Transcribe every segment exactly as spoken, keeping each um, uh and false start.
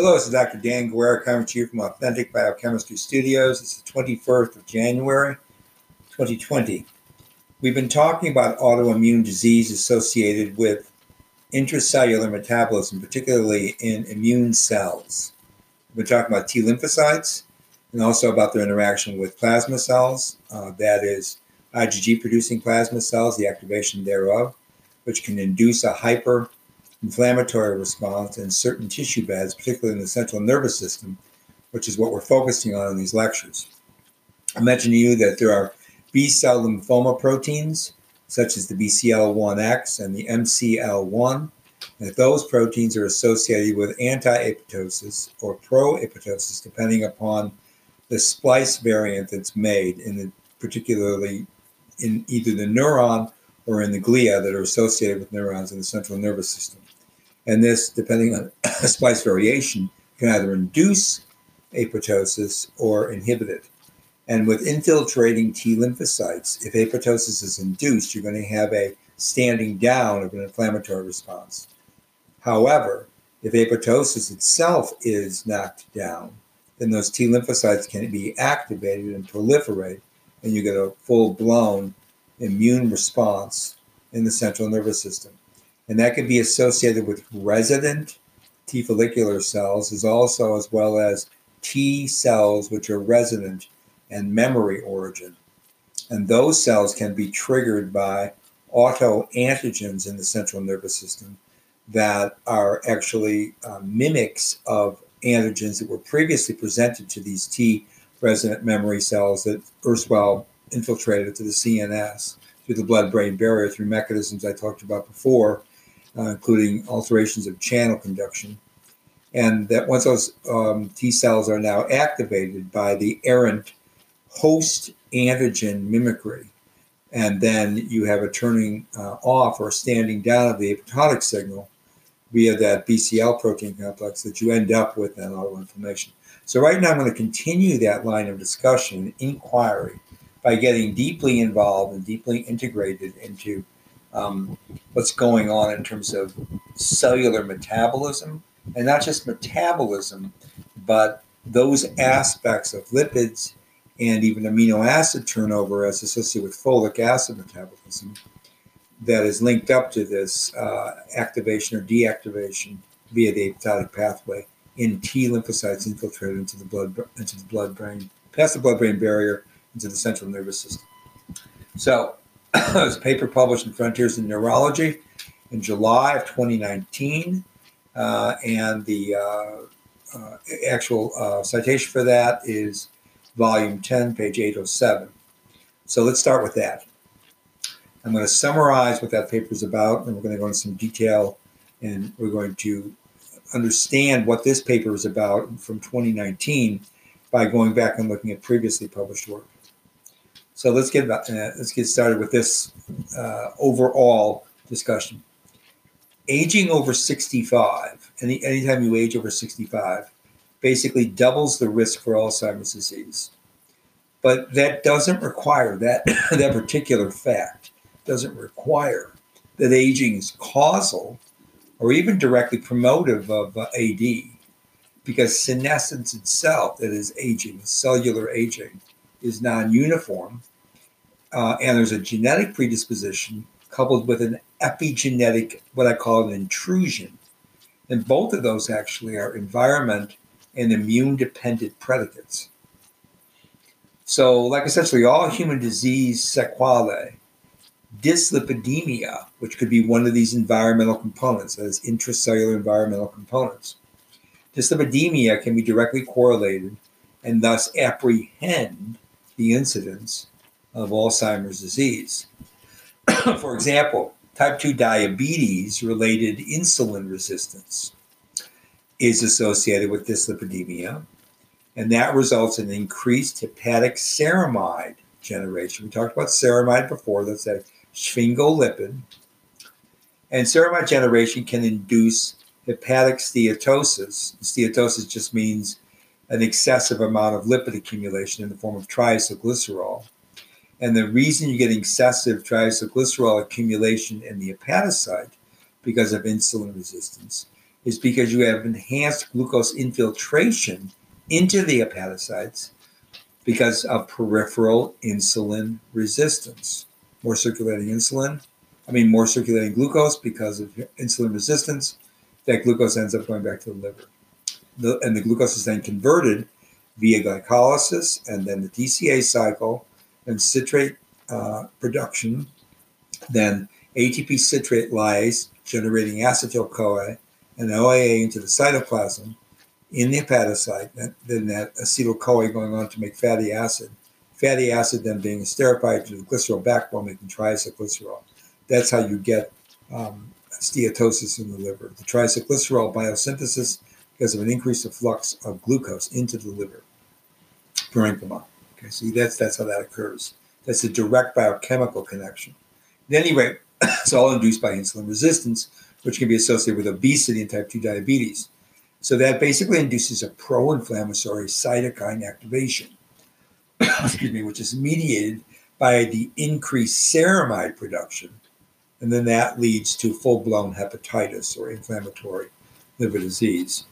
Hello, this is Doctor Dan Guerra coming to you from Authentic Biochemistry Studios. It's the twenty-first of January, twenty twenty. We've been talking about autoimmune disease associated with intracellular metabolism, particularly in immune cells. We've been talking about T lymphocytes and also about their interaction with plasma cells, uh, that is IgG-producing plasma cells, the activation thereof, which can induce a hyper inflammatory response in certain tissue beds, particularly in the central nervous system, which is what we're focusing on in these lectures. I mentioned to you that there are B-cell lymphoma proteins, such as the B C L one X and the M C L one, and that those proteins are associated with anti-apoptosis or pro-apoptosis, depending upon the splice variant that's made, in the, particularly in either the neuron or in the glia that are associated with neurons in the central nervous system. And this, depending on splice variation, can either induce apoptosis or inhibit it. And with infiltrating T lymphocytes, if apoptosis is induced, you're going to have a standing down of an inflammatory response. However, if apoptosis itself is knocked down, then those T lymphocytes can be activated and proliferate, and you get a full-blown immune response in the central nervous system. And that can be associated with resident T follicular cells, as also as well as T cells, which are resident and memory origin. And those cells can be triggered by autoantigens in the central nervous system that are actually uh, mimics of antigens that were previously presented to these T resident memory cells that erstwhile infiltrated to the C N S through the blood-brain barrier through mechanisms I talked about before, uh, including alterations of channel conduction. And that once those um, T cells are now activated by the errant host antigen mimicry, and then you have a turning uh, off or standing down of the apoptotic signal via that B C L protein complex, that you end up with an autoinflammation. So right now I'm going to continue that line of discussion, inquiry, by getting deeply involved and deeply integrated into um, what's going on in terms of cellular metabolism, and not just metabolism, but those aspects of lipids and even amino acid turnover as associated with folic acid metabolism that is linked up to this uh, activation or deactivation via the apoptotic pathway in T lymphocytes infiltrated into the blood, into the blood brain, past the blood-brain barrier, into the central nervous system. So this paper published in Frontiers in Neurology in July of twenty nineteen, uh, and the uh, uh, actual uh, citation for that is volume ten, page eight oh seven. So let's start with that. I'm going to summarize what that paper is about, and we're going to go into some detail, and we're going to understand what this paper is about from twenty nineteen by going back and looking at previously published work. So let's get uh, let's get started with this uh, overall discussion. Aging over sixty-five, any anytime you age over sixty-five, basically doubles the risk for Alzheimer's disease. But that doesn't require that that particular fact doesn't require that aging is causal or even directly promotive of uh, A D, because senescence itself, that is aging, cellular aging, is non-uniform, uh, and there's a genetic predisposition coupled with an epigenetic, what I call an intrusion. And both of those actually are environment and immune-dependent predicates. So, like essentially all human disease sequelae, dyslipidemia, which could be one of these environmental components, that is intracellular environmental components, dyslipidemia can be directly correlated and thus apprehend the incidence of Alzheimer's disease. For example, type two diabetes-related insulin resistance is associated with dyslipidemia, and that results in increased hepatic ceramide generation. We talked about ceramide before. That's a sphingolipid. And ceramide generation can induce hepatic steatosis. Steatosis just means an excessive amount of lipid accumulation in the form of triacylglycerol. And the reason you get excessive triacylglycerol accumulation in the hepatocyte because of insulin resistance is because you have enhanced glucose infiltration into the hepatocytes because of peripheral insulin resistance. More circulating insulin, I mean more circulating glucose because of insulin resistance, that glucose ends up going back to the liver. The, and the glucose is then converted via glycolysis and then the T C A cycle and citrate uh, production, then A T P citrate lyase generating acetyl-CoA and O A A into the cytoplasm in the hepatocyte, that, then that acetyl-CoA going on to make fatty acid. Fatty acid then being esterified to the glycerol backbone, making triacylglycerol. That's how you get um, steatosis in the liver. The triacylglycerol biosynthesis because of an increase of flux of glucose into the liver, parenchyma. Okay, see, that's, that's how that occurs. That's a direct biochemical connection. At any rate, it's all induced by insulin resistance, which can be associated with obesity and type two diabetes. So that basically induces a pro-inflammatory cytokine activation, excuse me, which is mediated by the increased ceramide production, and then that leads to full-blown hepatitis or inflammatory liver disease.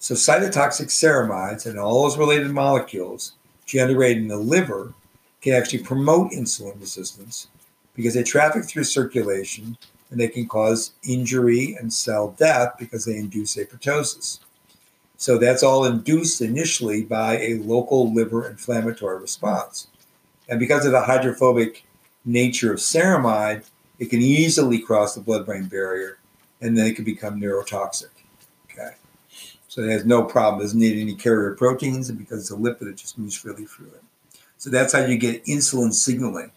So cytotoxic ceramides and all those related molecules generated in the liver can actually promote insulin resistance because they traffic through circulation and they can cause injury and cell death because they induce apoptosis. So that's all induced initially by a local liver inflammatory response. And because of the hydrophobic nature of ceramide, it can easily cross the blood-brain barrier and then it can become neurotoxic. Okay. So it has no problem. It doesn't need any carrier proteins, and because it's a lipid, it just moves freely through it. So that's how you get insulin signaling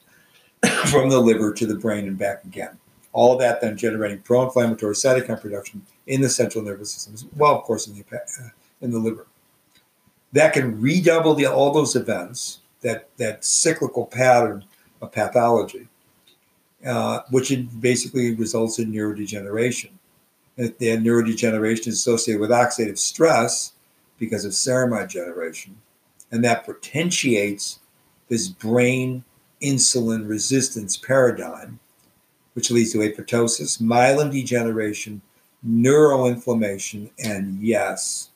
from the liver to the brain and back again. All that then generating pro-inflammatory cytokine production in the central nervous system as well, of course, in the, uh, in the liver. That can redouble the, all those events, that, that cyclical pattern of pathology, uh, which it basically results in neurodegeneration. And that neurodegeneration is associated with oxidative stress because of ceramide generation, and that potentiates this brain insulin resistance paradigm, which leads to apoptosis, myelin degeneration, neuroinflammation, and yes,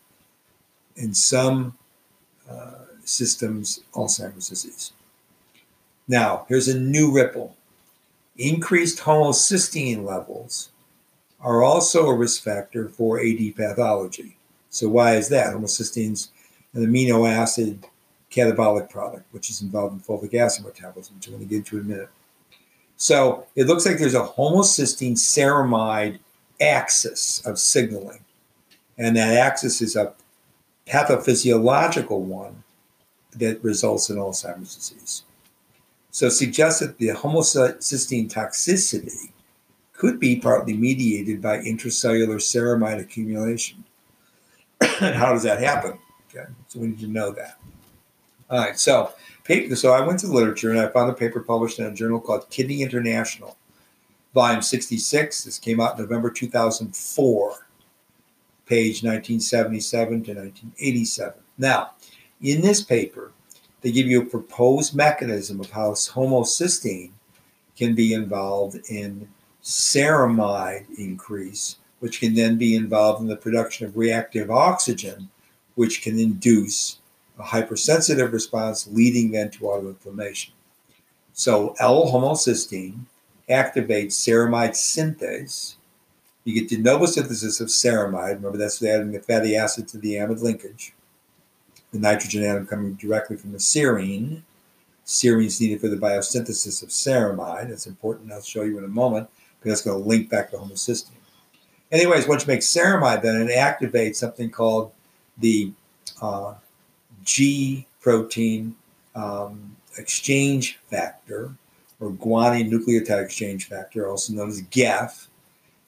in some uh, systems, Alzheimer's disease. Now, here's a new ripple. Increased homocysteine levels are also a risk factor for A D pathology. So why is that? Homocysteine's an amino acid catabolic product, which is involved in folic acid metabolism, which I'm going to get to in a minute. So it looks like there's a homocysteine ceramide axis of signaling, and that axis is a pathophysiological one that results in Alzheimer's disease. So it suggests that the homocysteine toxicity could be partly mediated by intracellular ceramide accumulation. And how does that happen? Okay, so we need to know that. All right, so, so I went to the literature and I found a paper published in a journal called Kidney International, volume sixty-six. This came out in November two thousand four, page nineteen seventy-seven to nineteen eighty-seven. Now, in this paper, they give you a proposed mechanism of how homocysteine can be involved in ceramide increase, which can then be involved in the production of reactive oxygen, which can induce a hypersensitive response, leading then to autoinflammation. So L-homocysteine activates ceramide synthase. You get de novo synthesis of ceramide. Remember, that's adding the fatty acid to the amide linkage, the nitrogen atom coming directly from the serine. Serine is needed for the biosynthesis of ceramide. That's important. I'll show you in a moment, because that's going to link back to homocysteine. Anyways, once you make ceramide, then it activates something called the uh, G protein um, exchange factor, or guanine nucleotide exchange factor, also known as G E F.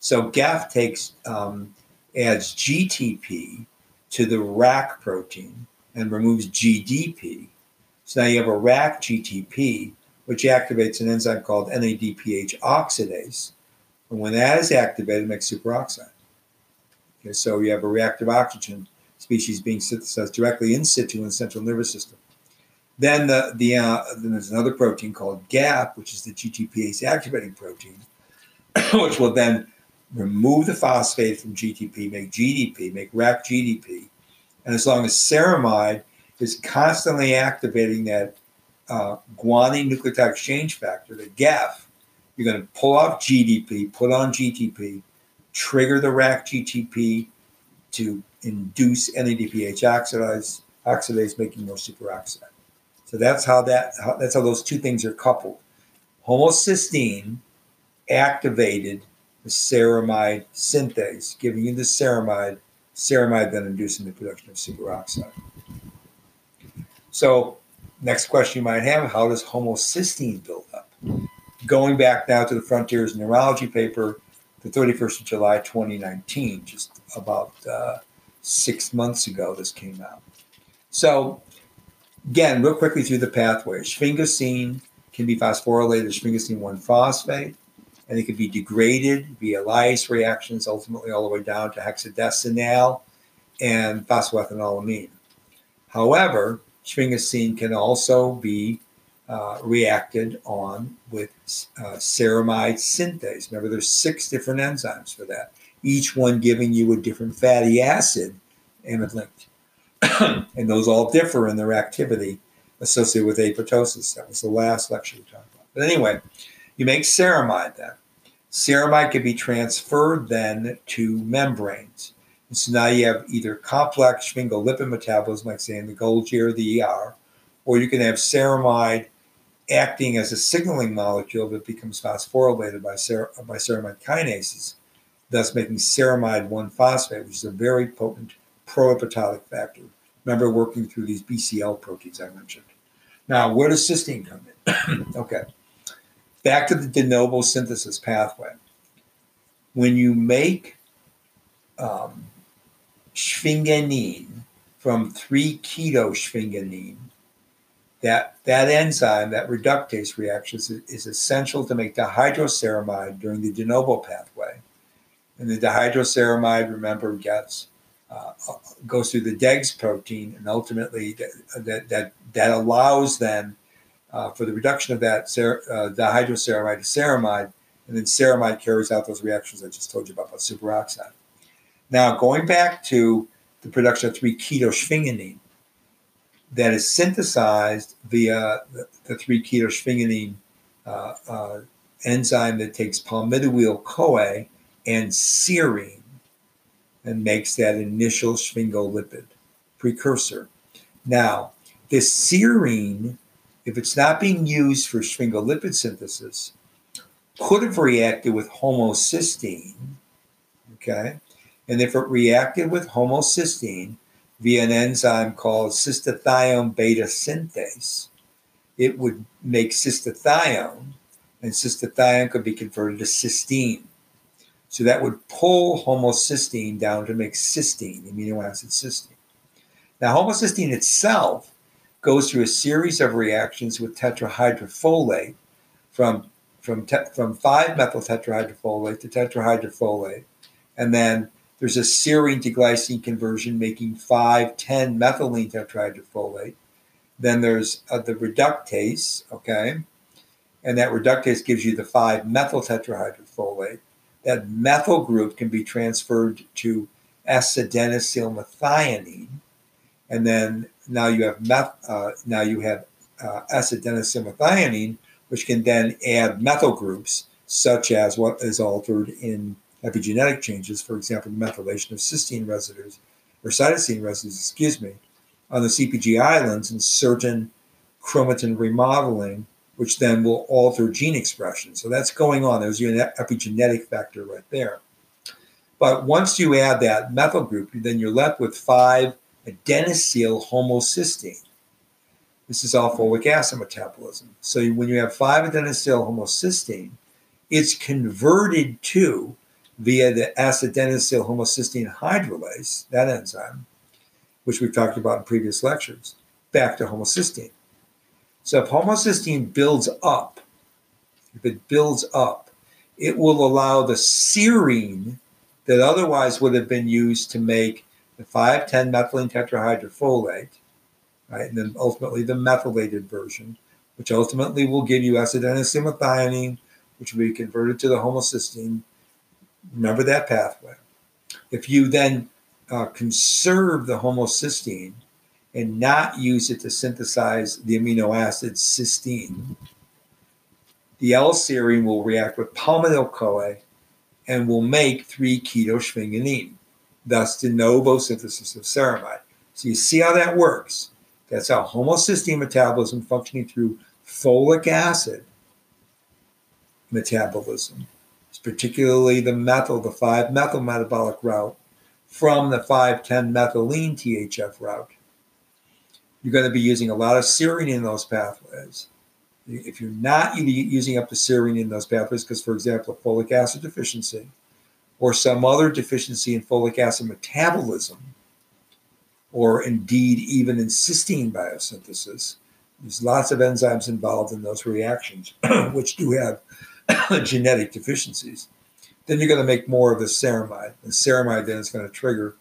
So G E F takes um, adds G T P to the R A C protein and removes G D P. So now you have a R A C G T P, which activates an enzyme called N A D P H oxidase. And when that is activated, it makes superoxide. Okay, so you have a reactive oxygen species being synthesized directly in situ in the central nervous system. Then, the, the, uh, then there's another protein called G A P, which is the G T Pase activating protein, which will then remove the phosphate from G T P, make G D P, make R A P G D P. And as long as ceramide is constantly activating that uh, guanine nucleotide exchange factor, the G A F, you're going to pull off G D P, put on G T P, trigger the R A C G T P to induce N A D P H oxidase, oxidase making more superoxide. So that's how that how, that's how those two things are coupled. Homocysteine activated the ceramide synthase, giving you the ceramide, ceramide then inducing the production of superoxide. So next question you might have, how does homocysteine build up? Going back now to the Frontiers in Neurology paper, the thirty-first of July twenty nineteen, just about uh, six months ago this came out. So again, real quickly through the pathway, sphingosine can be phosphorylated to sphingosine one phosphate, and it can be degraded via lyase reactions, ultimately all the way down to hexadecanal and phosphoethanolamine. However, sphingosine can also be uh, reacted on with uh, ceramide synthase. Remember, there's six different enzymes for that, each one giving you a different fatty acid amide-linked. And those all differ in their activity associated with apoptosis. That was the last lecture we talked about. But anyway, you make ceramide then. Ceramide can be transferred then to membranes. And so now you have either complex sphingolipid metabolism, like say in the Golgi or the E R, or you can have ceramide acting as a signaling molecule that becomes phosphorylated by, cer by ceramide kinases, thus making ceramide one phosphate, which is a very potent proapoptotic factor. Remember, working through these B C L proteins I mentioned. Now, where does cysteine come in? Okay. Back to the de novo synthesis pathway. When you make um, sphingolipid from three keto sphingolipid, that, that enzyme, that reductase reaction is, is essential to make dihydroceramide during the de novo pathway. And the dihydroceramide, remember, gets Uh, goes through the D E G S protein, and ultimately that that that, that allows then uh, for the reduction of that ser uh, dihydroceramide to ceramide, and then ceramide carries out those reactions I just told you about, about superoxide. Now, going back to the production of three keto sphingolipid, that is synthesized via the, the three keto sphingolipid uh, uh, enzyme that takes palmitoyl-CoA and serine and makes that initial sphingolipid precursor. Now, this serine, if it's not being used for sphingolipid synthesis, could have reacted with homocysteine, okay? And if it reacted with homocysteine via an enzyme called cystathione beta synthase, it would make cystathione, and cystathione could be converted to cysteine. So that would pull homocysteine down to make cysteine, amino acid cysteine. Now, homocysteine itself goes through a series of reactions with tetrahydrofolate from, from, te from five-methyl tetrahydrofolate to tetrahydrofolate. And then there's a serine to glycine conversion making five ten methylene tetrahydrofolate. Then there's uh, the reductase, okay? And that reductase gives you the five-methyl tetrahydrofolate. That methyl group can be transferred to S-adenosylmethionine, and then now you have meth, uh, now you have uh, S-adenosylmethionine, which can then add methyl groups, such as what is altered in epigenetic changes, for example, the methylation of cysteine residues or cytosine residues, excuse me, on the C P G islands, and certain chromatin remodeling, which then will alter gene expression. So that's going on. There's an epigenetic factor right there. But once you add that methyl group, then you're left with five-adenosyl homocysteine. This is all folic acid metabolism. So when you have five-adenosyl homocysteine, it's converted to, via the S-adenosylhomocysteine hydrolase, that enzyme, which we've talked about in previous lectures, back to homocysteine. So if homocysteine builds up, if it builds up, it will allow the serine that otherwise would have been used to make the five ten methylene tetrahydrofolate, right, and then ultimately the methylated version, which ultimately will give you S-adenosylmethionine, which will be converted to the homocysteine Remember that pathway. If you then uh, conserve the homocysteine and not use it to synthesize the amino acid cysteine, the L serine will react with palmitil CoA and will make three ketosphingolene, thus de novo synthesis of ceramide. So you see how that works. That's how homocysteine metabolism functioning through folic acid metabolism, it's particularly the methyl, the five methyl metabolic route from the five ten methylene T H F route. You're going to be using a lot of serine in those pathways. If you're not using up the serine in those pathways, because, for example, a folic acid deficiency or some other deficiency in folic acid metabolism, or indeed even in cysteine biosynthesis, there's lots of enzymes involved in those reactions, which do have genetic deficiencies. Then you're going to make more of the ceramide. And ceramide then is going to trigger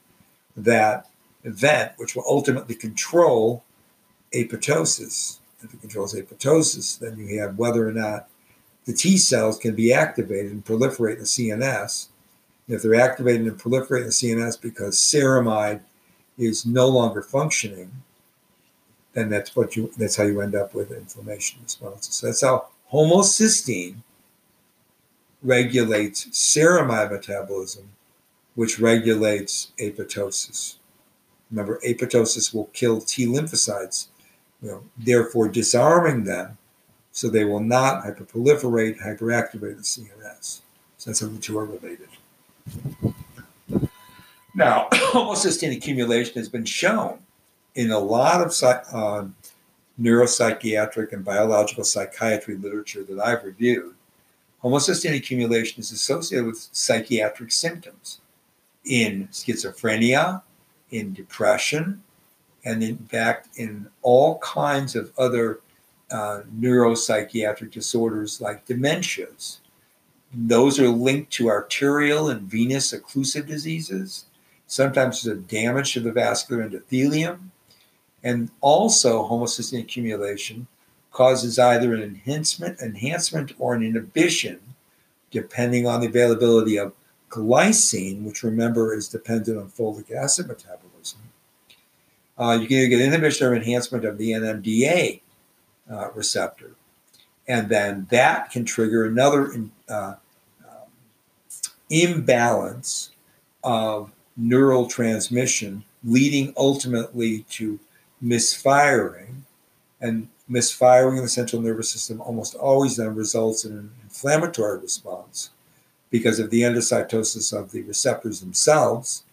that event, which will ultimately control apoptosis. If it controls apoptosis, then you have whether or not the T cells can be activated and proliferate in the C N S. And if they're activated and proliferate in the C N S because ceramide is no longer functioning, then that's what you that's how you end up with inflammation responses. So that's how homocysteine regulates ceramide metabolism, which regulates apoptosis. Remember, apoptosis will kill T lymphocytes, you know, therefore disarming them so they will not hyperproliferate, hyperactivate the C N S. So that's how the two are related. Now, homocysteine accumulation has been shown in a lot of uh, neuropsychiatric and biological psychiatry literature that I've reviewed. Homocysteine accumulation is associated with psychiatric symptoms in schizophrenia, in depression, and in fact, in all kinds of other uh, neuropsychiatric disorders like dementias. Those are linked to arterial and venous occlusive diseases. Sometimes there's a damage to the vascular endothelium. And also homocysteine accumulation causes either an enhancement, enhancement or an inhibition, depending on the availability of glycine, which remember is dependent on folic acid metabolism. Uh, you can either get inhibition or enhancement of the N M D A uh, receptor. And then that can trigger another in, uh, um, imbalance of neural transmission, leading ultimately to misfiring. And misfiring in the central nervous system almost always then results in an inflammatory response because of the endocytosis of the receptors themselves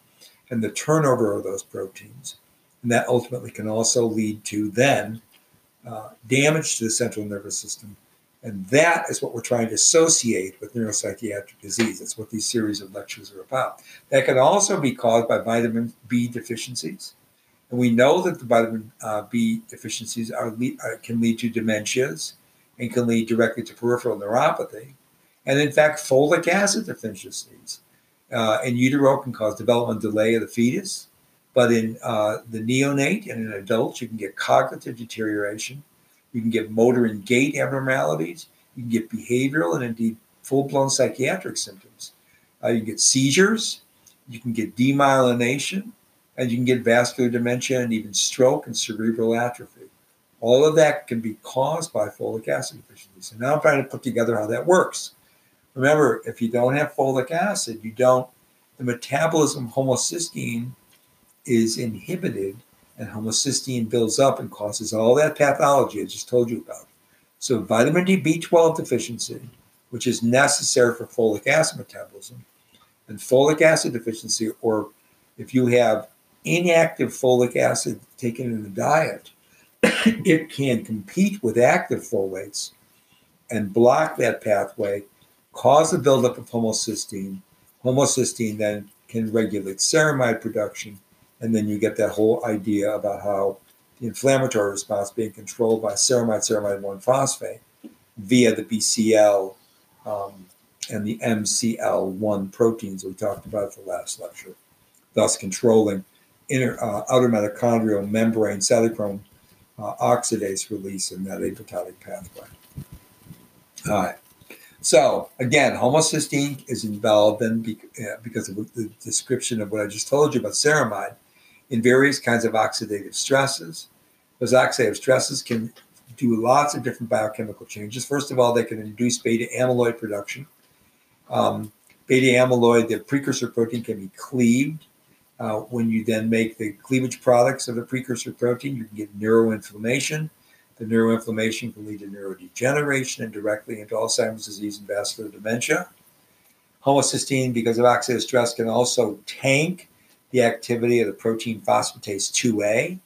and the turnover of those proteins. And that ultimately can also lead to then uh, damage to the central nervous system. And that is what we're trying to associate with neuropsychiatric disease. That's what these series of lectures are about. That can also be caused by vitamin B deficiencies. And we know that the vitamin uh, B deficiencies are, are, can lead to dementias and can lead directly to peripheral neuropathy. And in fact, folic acid deficiencies uh, in utero can cause development delay of the fetus. But in uh, the neonate and in adults, you can get cognitive deterioration. You can get motor and gait abnormalities. You can get behavioral and indeed full-blown psychiatric symptoms. Uh, you can get seizures. You can get demyelination. And you can get vascular dementia and even stroke and cerebral atrophy. All of that can be caused by folic acid deficiency. So now I'm trying to put together how that works. Remember, if you don't have folic acid, you don't, the metabolism of homocysteine is inhibited, and homocysteine builds up and causes all that pathology I just told you about. So vitamin D B twelve deficiency, which is necessary for folic acid metabolism, and folic acid deficiency, or if you have inactive folic acid taken in the diet, it can compete with active folates and block that pathway, cause the buildup of homocysteine. Homocysteine then can regulate ceramide production, and then you get that whole idea about how the inflammatory response being controlled by ceramide, ceramide one phosphate via the B C L um, and the M C L one proteins we talked about in the last lecture, thus controlling inner, uh, outer mitochondrial membrane cytochrome uh, oxidase release in that apoptotic pathway. All right. So again, homocysteine is involved in because of the description of what I just told you about ceramide in various kinds of oxidative stresses. Those oxidative stresses can do lots of different biochemical changes. First of all, they can induce beta amyloid production. Um, beta amyloid, the precursor protein, can be cleaved. Uh, when you then make the cleavage products of the precursor protein, you can get neuroinflammation. The neuroinflammation can lead to neurodegeneration and directly into Alzheimer's disease and vascular dementia. Homocysteine, because of oxidative stress, can also tank the activity of the protein phosphatase two A.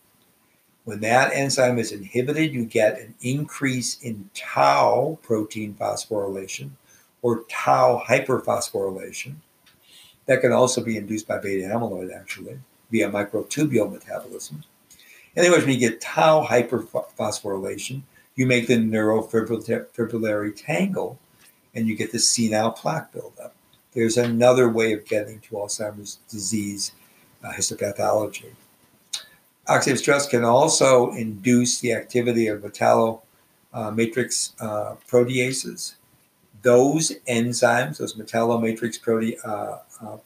When that enzyme is inhibited, you get an increase in tau protein phosphorylation or tau hyperphosphorylation. That can also be induced by beta amyloid, actually, via microtubule metabolism. Anyways, when you get tau hyperphosphorylation, you make the neurofibrillary tangle, and you get the senile plaque buildup. There's another way of getting to Alzheimer's disease uh, histopathology. Oxidative stress can also induce the activity of metallo uh, matrix uh, proteases. Those enzymes, those metallo matrix prote uh, uh,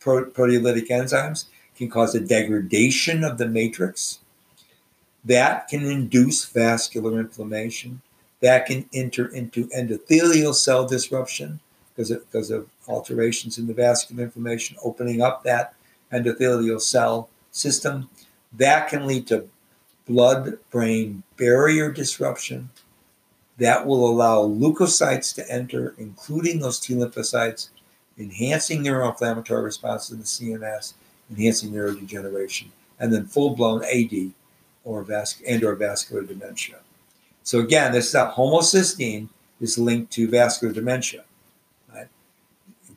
pro proteolytic enzymes, can cause a degradation of the matrix. That can induce vascular inflammation. That can enter into endothelial cell disruption because of, because of alterations in the vascular inflammation, opening up that endothelial cell system. That can lead to blood-brain barrier disruption. That will allow leukocytes to enter, including those T lymphocytes, enhancing neuroinflammatory response in the C N S, enhancing neurodegeneration, and then full-blown A D. Or vas and or vascular dementia. So again, this is how homocysteine is linked to vascular dementia, right?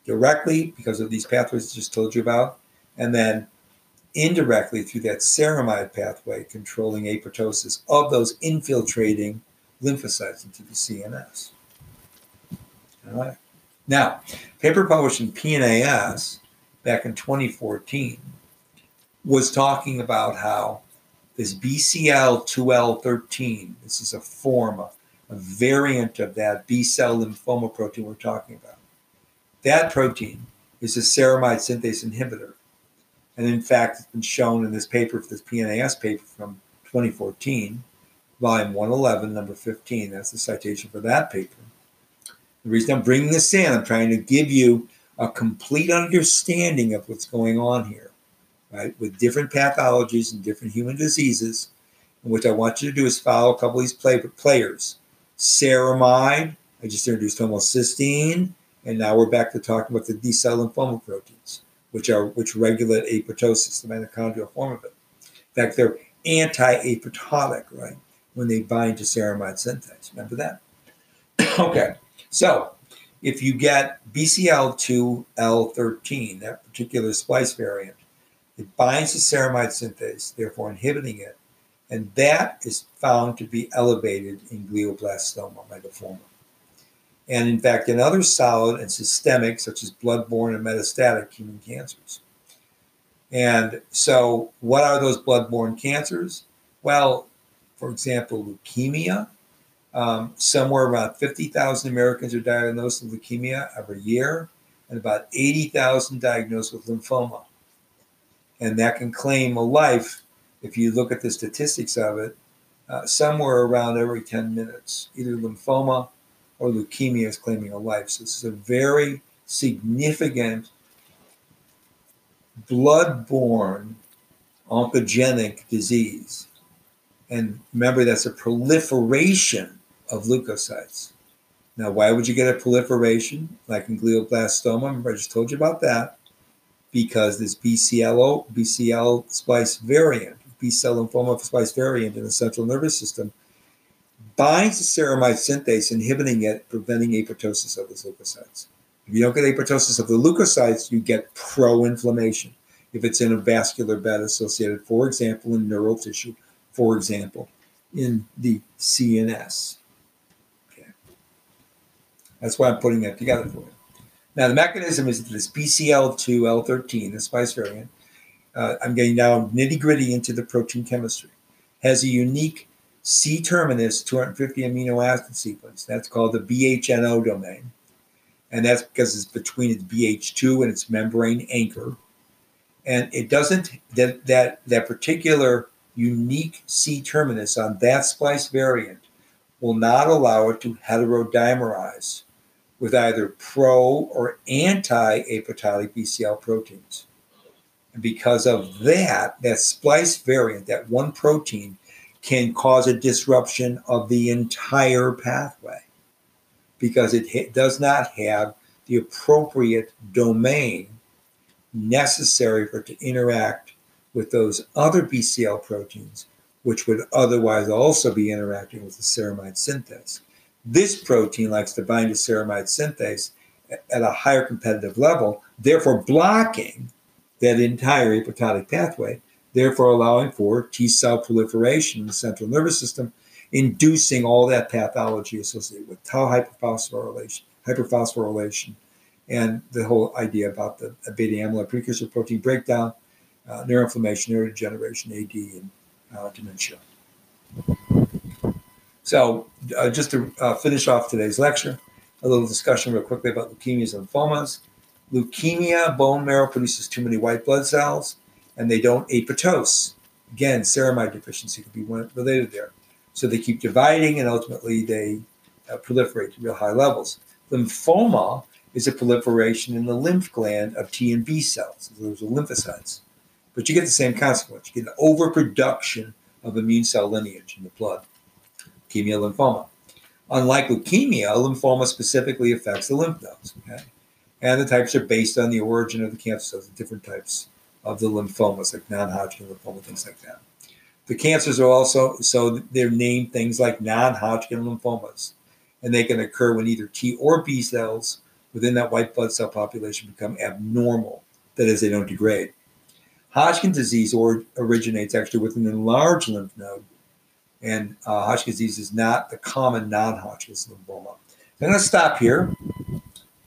Directly because of these pathways I just told you about, and then indirectly through that ceramide pathway controlling apoptosis of those infiltrating lymphocytes into the C N S. All right. Now, paper published in P N A S back in twenty fourteen was talking about how this B C L two L thirteen, this is a form, a, a variant of that B-cell lymphoma protein we're talking about. That protein is a ceramide synthase inhibitor. And in fact, it's been shown in this paper, this P N A S paper from twenty fourteen, volume one eleven, number fifteen. That's the citation for that paper. The reason I'm bringing this in, I'm trying to give you a complete understanding of what's going on here. Right, with different pathologies and different human diseases. And what I want you to do is follow a couple of these play players. Ceramide, I just introduced homocysteine, and now we're back to talking about the B-cell lymphoma proteins, which are which regulate apoptosis, the mitochondrial form of it. In fact, they're anti-apoptotic, right, when they bind to ceramide synthase. Remember that? Okay, so if you get B C L two L thirteen, that particular splice variant, it binds to ceramide synthase, therefore inhibiting it, and that is found to be elevated in glioblastoma myeloma. And in fact, in other solid and systemic, such as bloodborne and metastatic human cancers. And so what are those bloodborne cancers? Well, for example, leukemia. Um, somewhere around fifty thousand Americans are diagnosed with leukemia every year, and about eighty thousand diagnosed with lymphoma. And that can claim a life, if you look at the statistics of it, uh, somewhere around every ten minutes. Either lymphoma or leukemia is claiming a life. So this is a very significant blood-borne oncogenic disease. And remember, that's a proliferation of leukocytes. Now, why would you get a proliferation like in glioblastoma? Remember, I just told you about that. Because this B C L O, B C L splice variant, B-cell lymphoma splice variant in the central nervous system binds to ceramide synthase, inhibiting it, preventing apoptosis of those leukocytes. If you don't get apoptosis of the leukocytes, you get pro-inflammation if it's in a vascular bed associated, for example, in neural tissue, for example, in the C N S. Okay. That's why I'm putting that together for you. Now, the mechanism is this B C L two L thirteen, the splice variant. Uh, I'm getting now nitty-gritty into the protein chemistry. Has a unique C-terminus two hundred fifty amino acid sequence. That's called the B H N O domain. and that's because it's between its B H two and its membrane anchor. And it doesn't, that that, that particular unique C-terminus on that splice variant will not allow it to heterodimerize with either pro- or anti-apoptotic B C L proteins. And because of that, that splice variant, that one protein, can cause a disruption of the entire pathway because it ha- does not have the appropriate domain necessary for it to interact with those other B C L proteins, which would otherwise also be interacting with the ceramide synthase. This protein likes to bind to ceramide synthase at a higher competitive level, therefore blocking that entire apoptotic pathway, therefore allowing for T-cell proliferation in the central nervous system, inducing all that pathology associated with tau hyperphosphorylation, hyperphosphorylation, and the whole idea about the beta-amyloid precursor protein breakdown, uh, neuroinflammation, neurodegeneration, A D, and uh, dementia. So uh, just to uh, finish off today's lecture, a little discussion real quickly about leukemias and lymphomas. Leukemia, bone marrow produces too many white blood cells, and they don't apoptose. Again, ceramide deficiency could be one related there. So they keep dividing, and ultimately they uh, proliferate to real high levels. Lymphoma is a proliferation in the lymph gland of T and B cells. Those are lymphocytes. But you get the same consequence. You get an overproduction of immune cell lineage in the blood. Leukemia, lymphoma. Unlike leukemia, lymphoma specifically affects the lymph nodes. Okay? And the types are based on the origin of the cancer cells, the different types of the lymphomas, like non-Hodgkin lymphoma, things like that. The cancers are also, so they're named things like non-Hodgkin lymphomas, and they can occur when either T or B cells within that white blood cell population become abnormal, that is, they don't degrade. Hodgkin disease or, originates actually with an enlarged lymph node, and uh, Hodgkin disease is not the common non-Hodgkin lymphoma. So I'm going to stop here,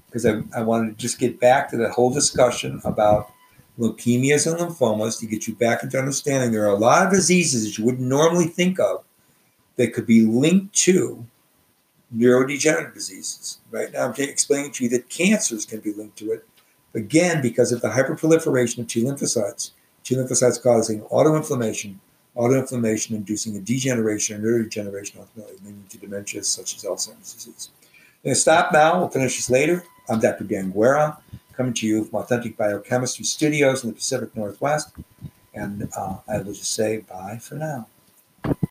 because I, I wanted to just get back to that whole discussion about leukemias and lymphomas to get you back into understanding there are a lot of diseases that you wouldn't normally think of that could be linked to neurodegenerative diseases. Right now I'm explaining to you that cancers can be linked to it, again, because of the hyperproliferation of T lymphocytes, T lymphocytes causing autoinflammation, autoinflammation inducing a degeneration, neurodegeneration, ultimately leading to dementias such as Alzheimer's disease. I'm going to stop now. We'll finish this later. I'm Doctor Dan Guerra, coming to you from Authentic Biochemistry Studios in the Pacific Northwest. And uh, I will just say bye for now.